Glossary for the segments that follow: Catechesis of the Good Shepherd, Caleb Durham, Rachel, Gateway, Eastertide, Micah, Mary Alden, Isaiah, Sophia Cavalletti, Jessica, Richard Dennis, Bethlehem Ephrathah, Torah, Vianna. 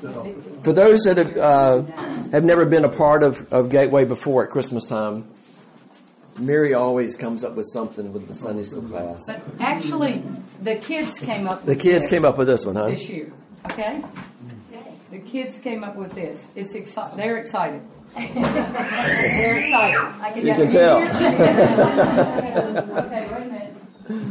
So, for those that have never been a part of Gateway before at Christmas time, Mary always comes up with something with the Sunday school class. But actually, the kids came up with this. The kids came up with this one, huh? This year, okay? The kids came up with this. It's exciting. They're excited. They're excited. I can you can tell. Okay, wait a minute. Okay.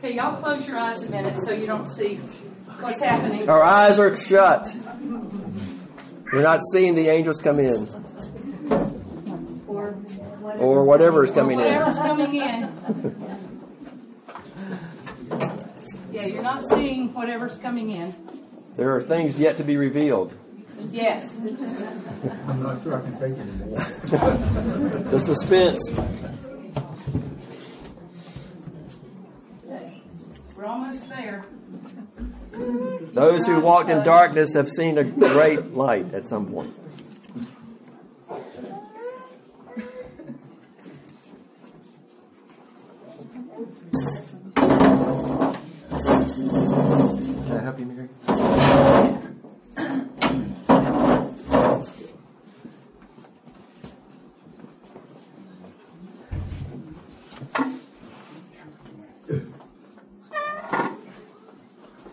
Okay, y'all close your eyes a minute so you don't see what's happening. Our eyes are shut. We're not seeing the angels come in. Or whatever is coming in. Whatever's coming in. Yeah, you're not seeing whatever's coming in. There are things yet to be revealed. Yes. I'm not sure I can think anymore. The suspense. We're almost there. Those who walked in darkness have seen a great light at some point. Can I help you, Mary?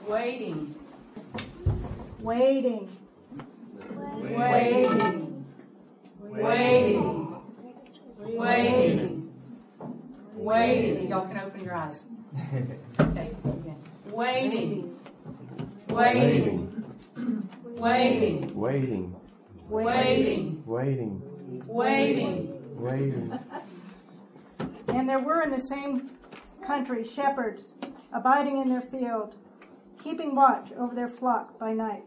Waiting. Waiting. Waiting. Waiting. Waiting. Waiting. Waiting. Y'all can open your eyes. Okay. Waiting. Waiting. Waiting. Waiting. Waiting. Waiting. Waiting. Waiting. And there were in the same country shepherds abiding in their field, keeping watch over their flock by night.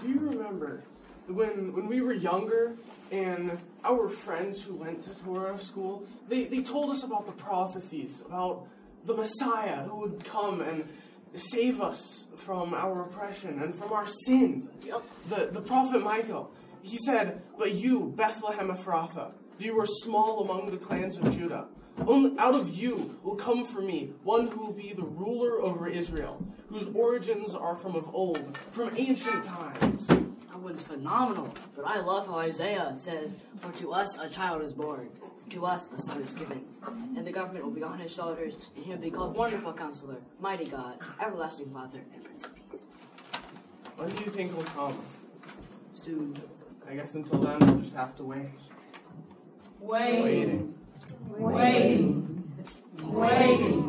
Do you remember when we were younger and our friends who went to Torah school, they told us about the prophecies, about the Messiah who would come and save us from our oppression and from our sins. The prophet Micah, he said, "But you, Bethlehem Ephrathah, you are small among the clans of Judah. Only out of you will come for me one who will be the ruler over Israel, whose origins are from of old, from ancient times." That one's phenomenal, but I love how Isaiah says, "For to us a child is born. To us a son is given, and the government will be on his shoulders, and he will be called Wonderful Counselor, Mighty God, Everlasting Father, and Prince of Peace." When do you think will come? Soon. I guess until then we'll just have to wait. Waiting. Waiting. Waiting.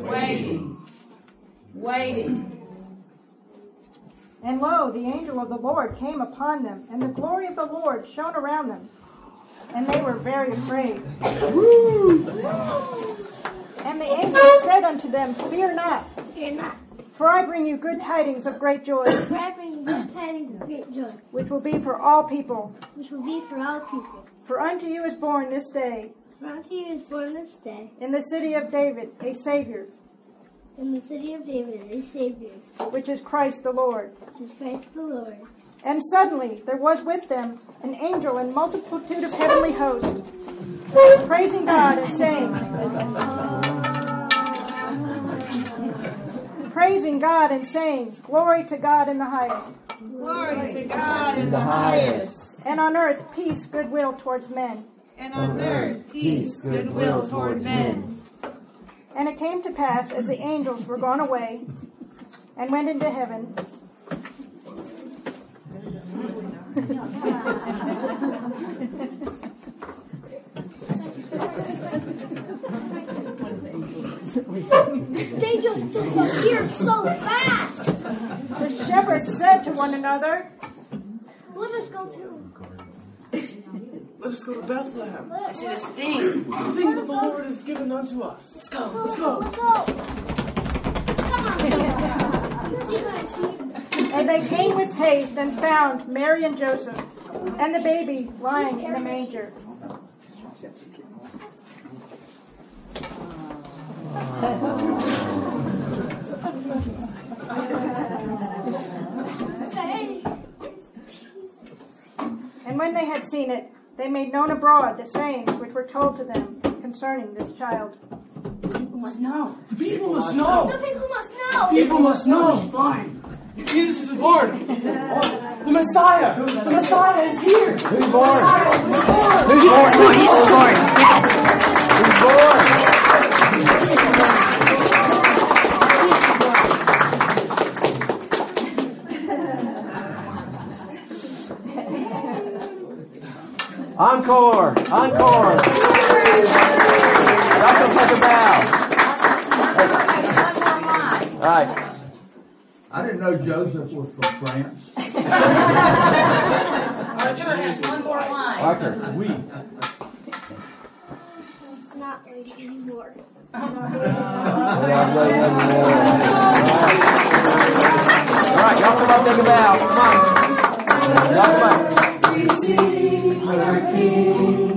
Waiting. Waiting. And lo, the angel of the Lord came upon them, and the glory of the Lord shone around them, and they were very afraid. And the angel said unto them, "Fear not, fear not, for I bring you good tidings of great joy, which will be for all people. For unto you is born this day, in the city of David a Savior, which is Christ the Lord." And suddenly there was with them an angel and multitude of heavenly hosts, praising God and saying, "Glory to God in the highest. Glory to God in the highest. And on earth peace, goodwill towards men." And it came to pass, as the angels were gone away and went into heaven, they just disappeared so fast. The shepherds said to one another, "Let us go to Bethlehem. I see this thing. The thing that the Lord has given unto us. Let's go. Let's go. Let's go. Come on." And they came with haste and found Mary and Joseph and the baby lying in the manger. And when they had seen it, They made known abroad the sayings which were told to them concerning this child. The people must know. The people must know. The people must know. The people must know. He's born. Jesus is born. The Messiah. The Messiah is here. He's born. He's born. He's born. Encore! Encore! Welcome to the bow. All right. I didn't know Joseph was from France. Archer has one more line. Archer, we. It's not lady anymore. All right, y'all come up to the bow. Come on. Y'all come up. We sing our King,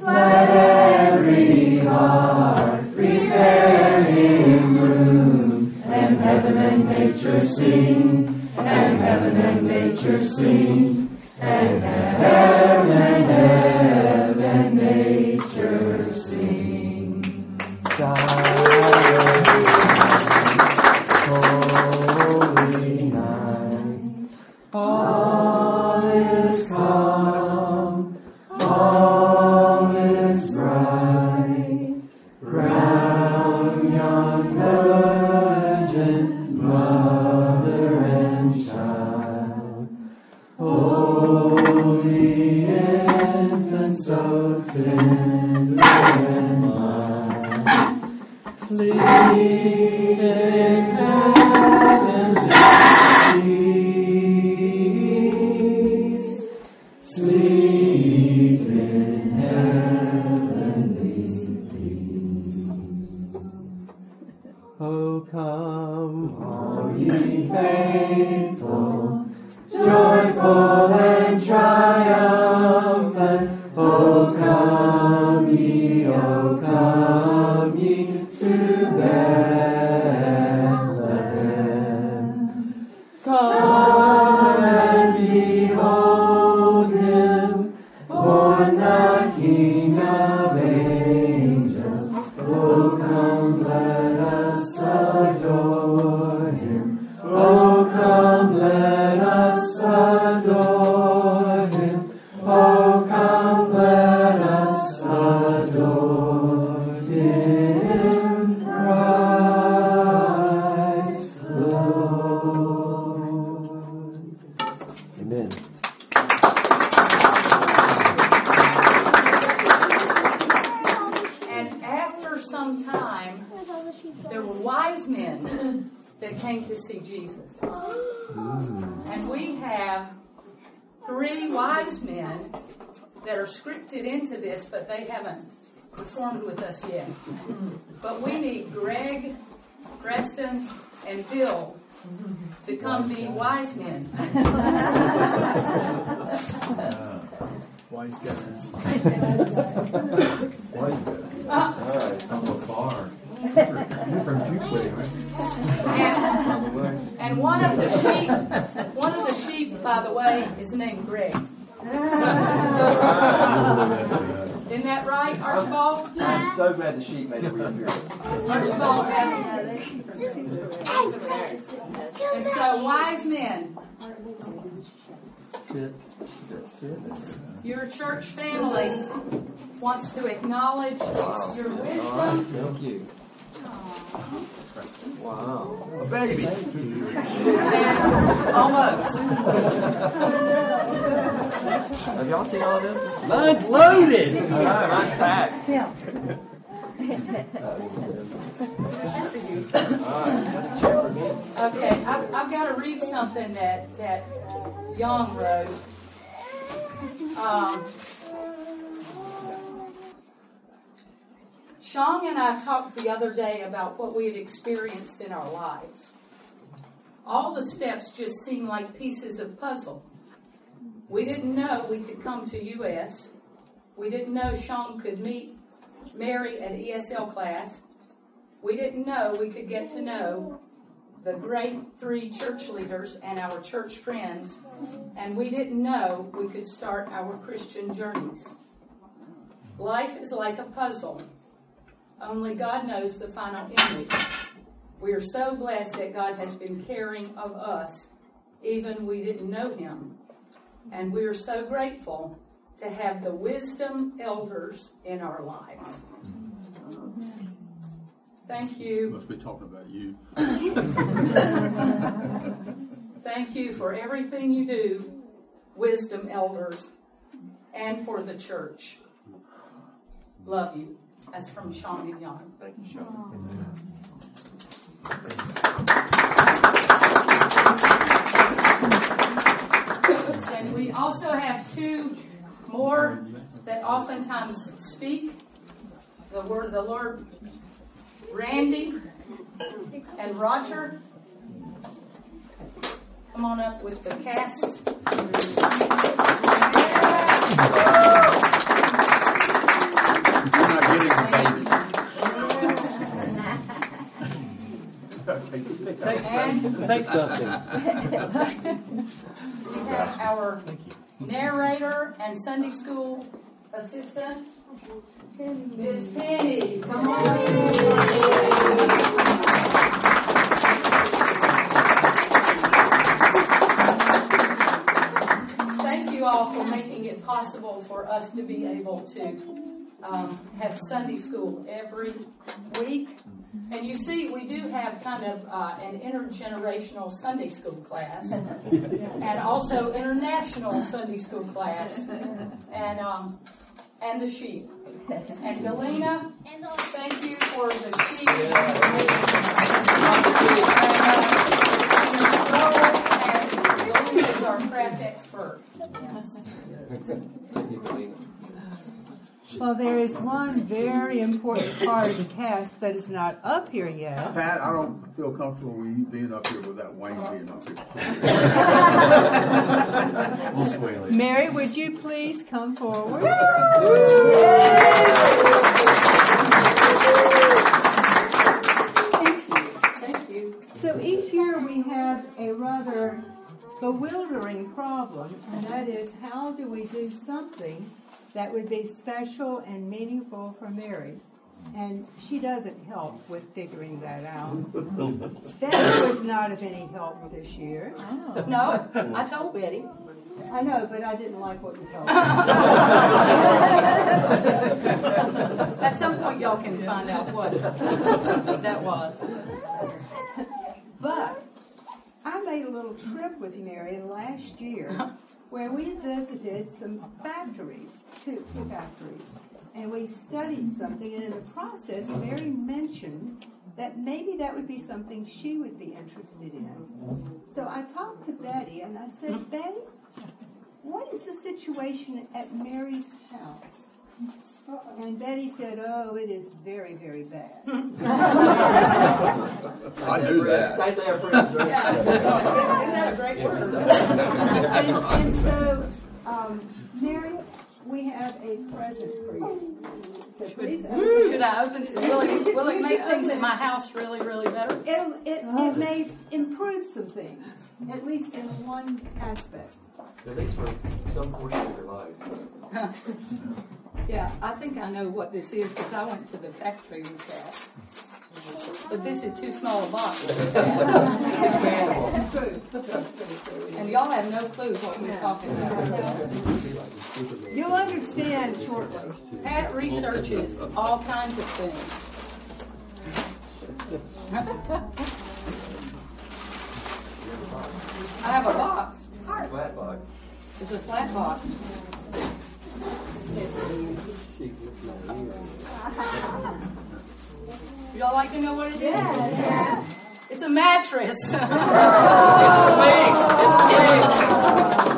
let every heart prepare Him room, and heaven and nature sing, and heaven and nature sing, and heaven and nature sing. Holy night, all is calm, all is bright, round yon virgin, mother and child. Holy infant, so tender and mild, sleep in heaven. Come, all ye faithful, joyful and triumphant, O come ye to Bethlehem. Come and behold Him, born the King of angels. O come, let us adore Him. Oh, come, let us adore Him. Oh, come, let us adore Him. Christ the Lord. Amen. And after some time, there were wise men that came to see Jesus. And we have three wise men that are scripted into this, but they haven't performed with us yet. But we need Greg, Preston, and Bill to come be wise men. Wise guys. Wise guys. All right, from afar. You're from Gateway, right? And one of the sheep, by the way, is named Greg. Isn't that right, Archibald? I'm so glad the sheep made a reappearance. Archibald has. And so, wise men. Your church family wants to acknowledge your wisdom. Thank you. Aww. Wow. A baby. Thank you. Almost. Have y'all seen all of this? Mine's loaded. All right, mine's packed. Yeah. Okay, I've got to read something that Young wrote. Sean and I talked the other day about what we had experienced in our lives. All the steps just seemed like pieces of puzzle. We didn't know we could come to U.S. We didn't know Sean could meet Mary at ESL class. We didn't know we could get to know the great three church leaders and our church friends, and we didn't know we could start our Christian journeys. Life is like a puzzle. Only God knows the final ending. We are so blessed that God has been caring of us, even we didn't know him. And we are so grateful to have the wisdom elders in our lives. Thank you. Must be talking about you. Thank you for everything you do, wisdom elders, and for the church. Love you. That's from Sean and Jan. Thank you, Sean. And we also have two more that oftentimes speak the word of the Lord. Randy and Roger, come on up with the cast. Take something. We have our narrator and Sunday school assistant, Miss Penny. Come on. Thank you all for making it possible for us to be able to have Sunday school every week. And you see, we do have kind of an intergenerational Sunday school class and also international Sunday school class. And the sheep. And Galena, thank you for the sheep. And Galena is our craft expert. Well, there is one very important part of the cast that is not up here yet. Pat, I don't feel comfortable with you being up here without Wayne being up here. We'll sway later. Mary, would you please come forward? Thank you. Thank you. So each year we have a rather bewildering problem, and that is, how do we do something that would be special and meaningful for Mary? And she doesn't help with figuring that out. Betty was not of any help this year. Oh. No, I told Betty. I know, but I didn't like what you told me. At some point, y'all can find out what that was. But I made a little trip with Mary last year, where we visited some factories, two factories, and we studied something, and in the process, Mary mentioned that maybe that would be something she would be interested in. So I talked to Betty, and I said, Betty, what is the situation at Mary's house? And Betty said, oh, it is very, very bad. I knew that. Isaiah friends, right? Yeah. Isn't that a great word? And so, Mary, we have a present for you. So should I open it? Will it make things at my house really, really better? It may improve some things, at least in one aspect. At least for some portion of your life. Yeah, I think I know what this is because I went to the factory with that. But this is too small a box. And y'all have no clue what we're talking about. You'll understand shortly. Pat researches all kinds of things. I have a box. It's a flat box. It's a flat box. Y'all like to know what it is? Yeah. It's a mattress. It's sleek. It's sleek.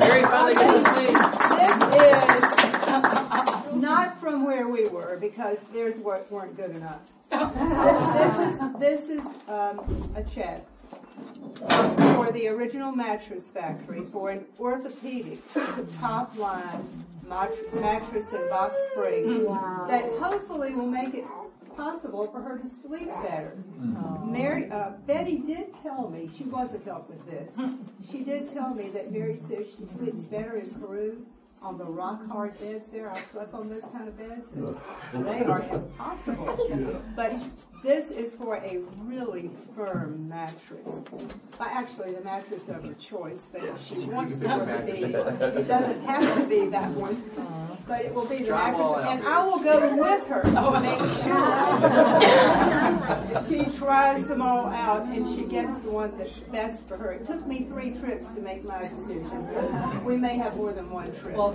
Very finally got to sleep. This is not from where we were because theirs weren't good enough. This is a check for the original mattress factory for an orthopedic top line mattress and box springs that hopefully will make it possible for her to sleep better. Mary, Betty did tell me, she wasn't helped with this, she did tell me that Mary says she sleeps better in Peru on the rock hard beds there. I've slept on those kind of beds, and they are impossible. But this is for a really firm mattress. Actually, the mattress of her choice, but if she wants it to be, it doesn't have to be that one. But it will be the mattress, and I will go with her to make sure she tries them all out and she gets the one that's best for her. It took me 3 trips to make my decision, so we may have more than one trip. Well,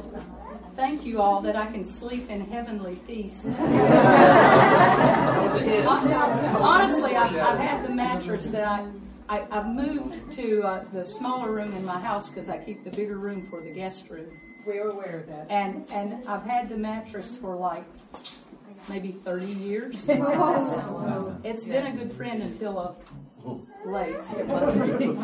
thank you all that I can sleep in heavenly peace. Honestly, I've had the mattress that I've moved to the smaller room in my house because I keep the bigger room for the guest room. We're aware of that. And I've had the mattress for like maybe 30 years. It's been a good friend until late. It wasn't.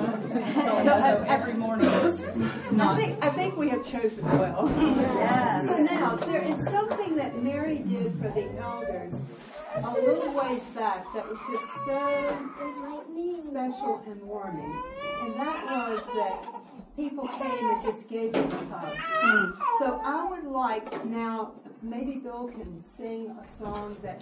So every morning it's not. I think we have chosen well. Yes. So now, there is something that Mary did for the elders a little ways back that was just so special and warming. And that was that people came and just gave them a hug. So I would like now, maybe Bill can sing a song that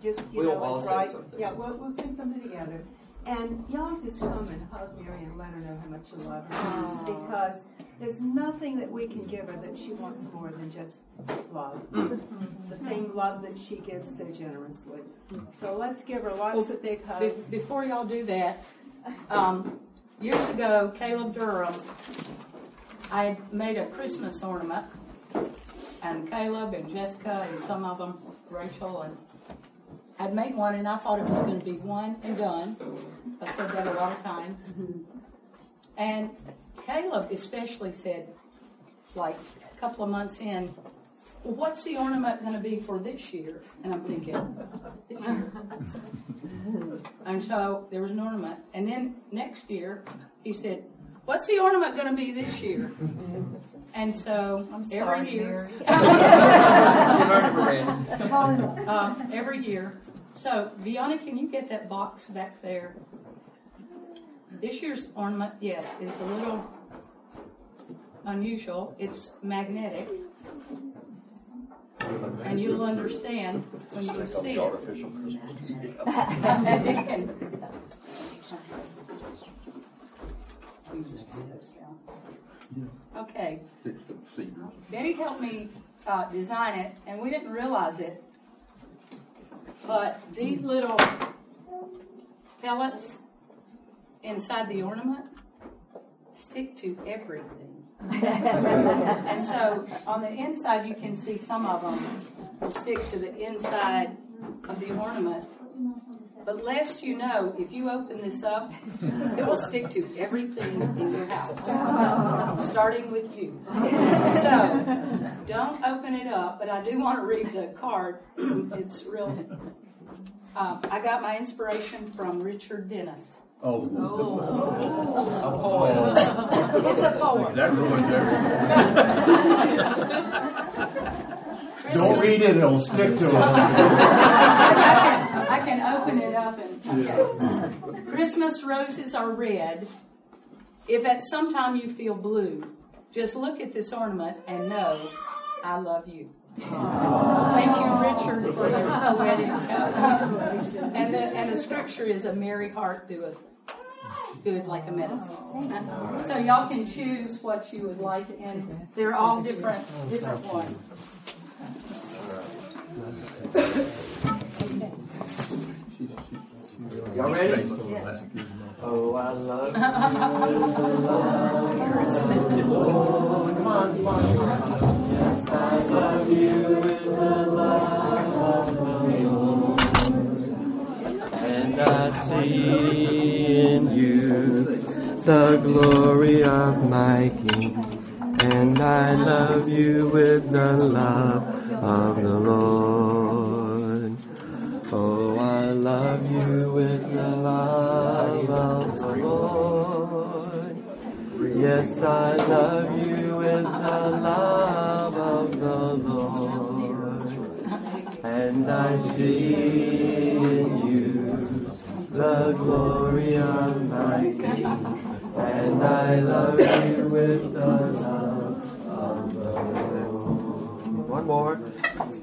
just, is right. Yeah, we'll sing something together. And y'all just come and hug Mary and let her know how much you love her. Because there's nothing that we can give her that she wants more than just love. The same love that she gives so generously. So let's give her lots of big hugs. Before y'all do that, years ago, Caleb Durham, I had made a Christmas ornament, and Caleb and Jessica and some of them, Rachel, and I'd made one, and I thought it was going to be one and done. I said that a lot of times. And Caleb especially said, like a couple of months in, well, what's the ornament going to be for this year? And I'm thinking, this year. And so there was an ornament. And then next year, he said, what's the ornament going to be this year? And so every year. So, Vianna, can you get that box back there? This year's ornament, yes, is a little unusual. It's magnetic. And you'll understand when you see it. Okay. Betty helped me design it, and we didn't realize it, but these little pellets inside the ornament stick to everything. And so on the inside you can see some of them will stick to the inside of the ornament, but lest you know, if you open this up, it will stick to everything in your house, starting with you. So don't open it up, but I do want to read the card. It's real. I got my inspiration from Richard Dennis. A poem. It's a poem. That ruined everything. Don't read it, it'll stick to it. I can open it up and okay. Christmas roses are red. If at some time you feel blue, just look at this ornament and know I love you. Thank you, Richard, for your poetic. And the scripture is a merry heart doeth good like a medicine. So y'all can choose what you would like, and they're all different ones. Y'all ready? Yeah. Oh, I love you. Oh, come on, come on. Yes, I love you with the love of the Lord. And I see in you the glory of my King. And I love you with the love of the Lord. Oh, I love you with the love of the Lord. Yes, I love you with the love of the Lord. and I see in you the glory of my King, and I love you with the love of the Lord. One more.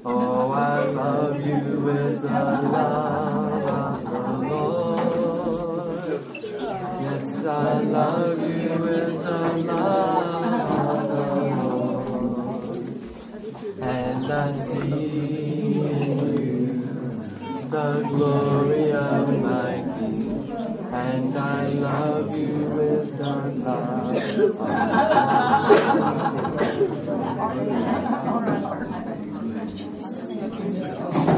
Oh, I love you with the love of the Lord. Yes, I love you with the love of the Lord. And I see in you the glory of my King, and I love you with the love of the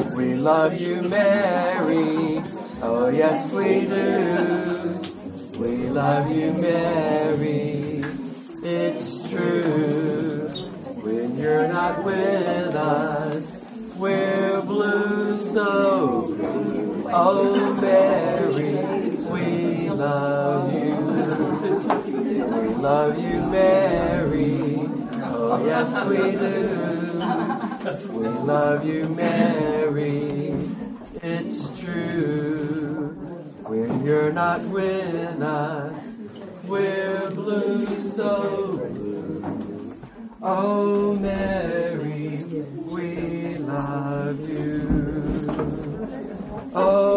Lord. We love you, Mary. Oh, yes, we do. We love you, Mary. It's true. When you're not with us, we're blue, so blue. Oh, Mary, we love you. We love you, Mary. Oh, yes, we do. We love you, Mary, it's true. When you're not with us, we're blue, so blue. Oh, Mary, we love you. Oh,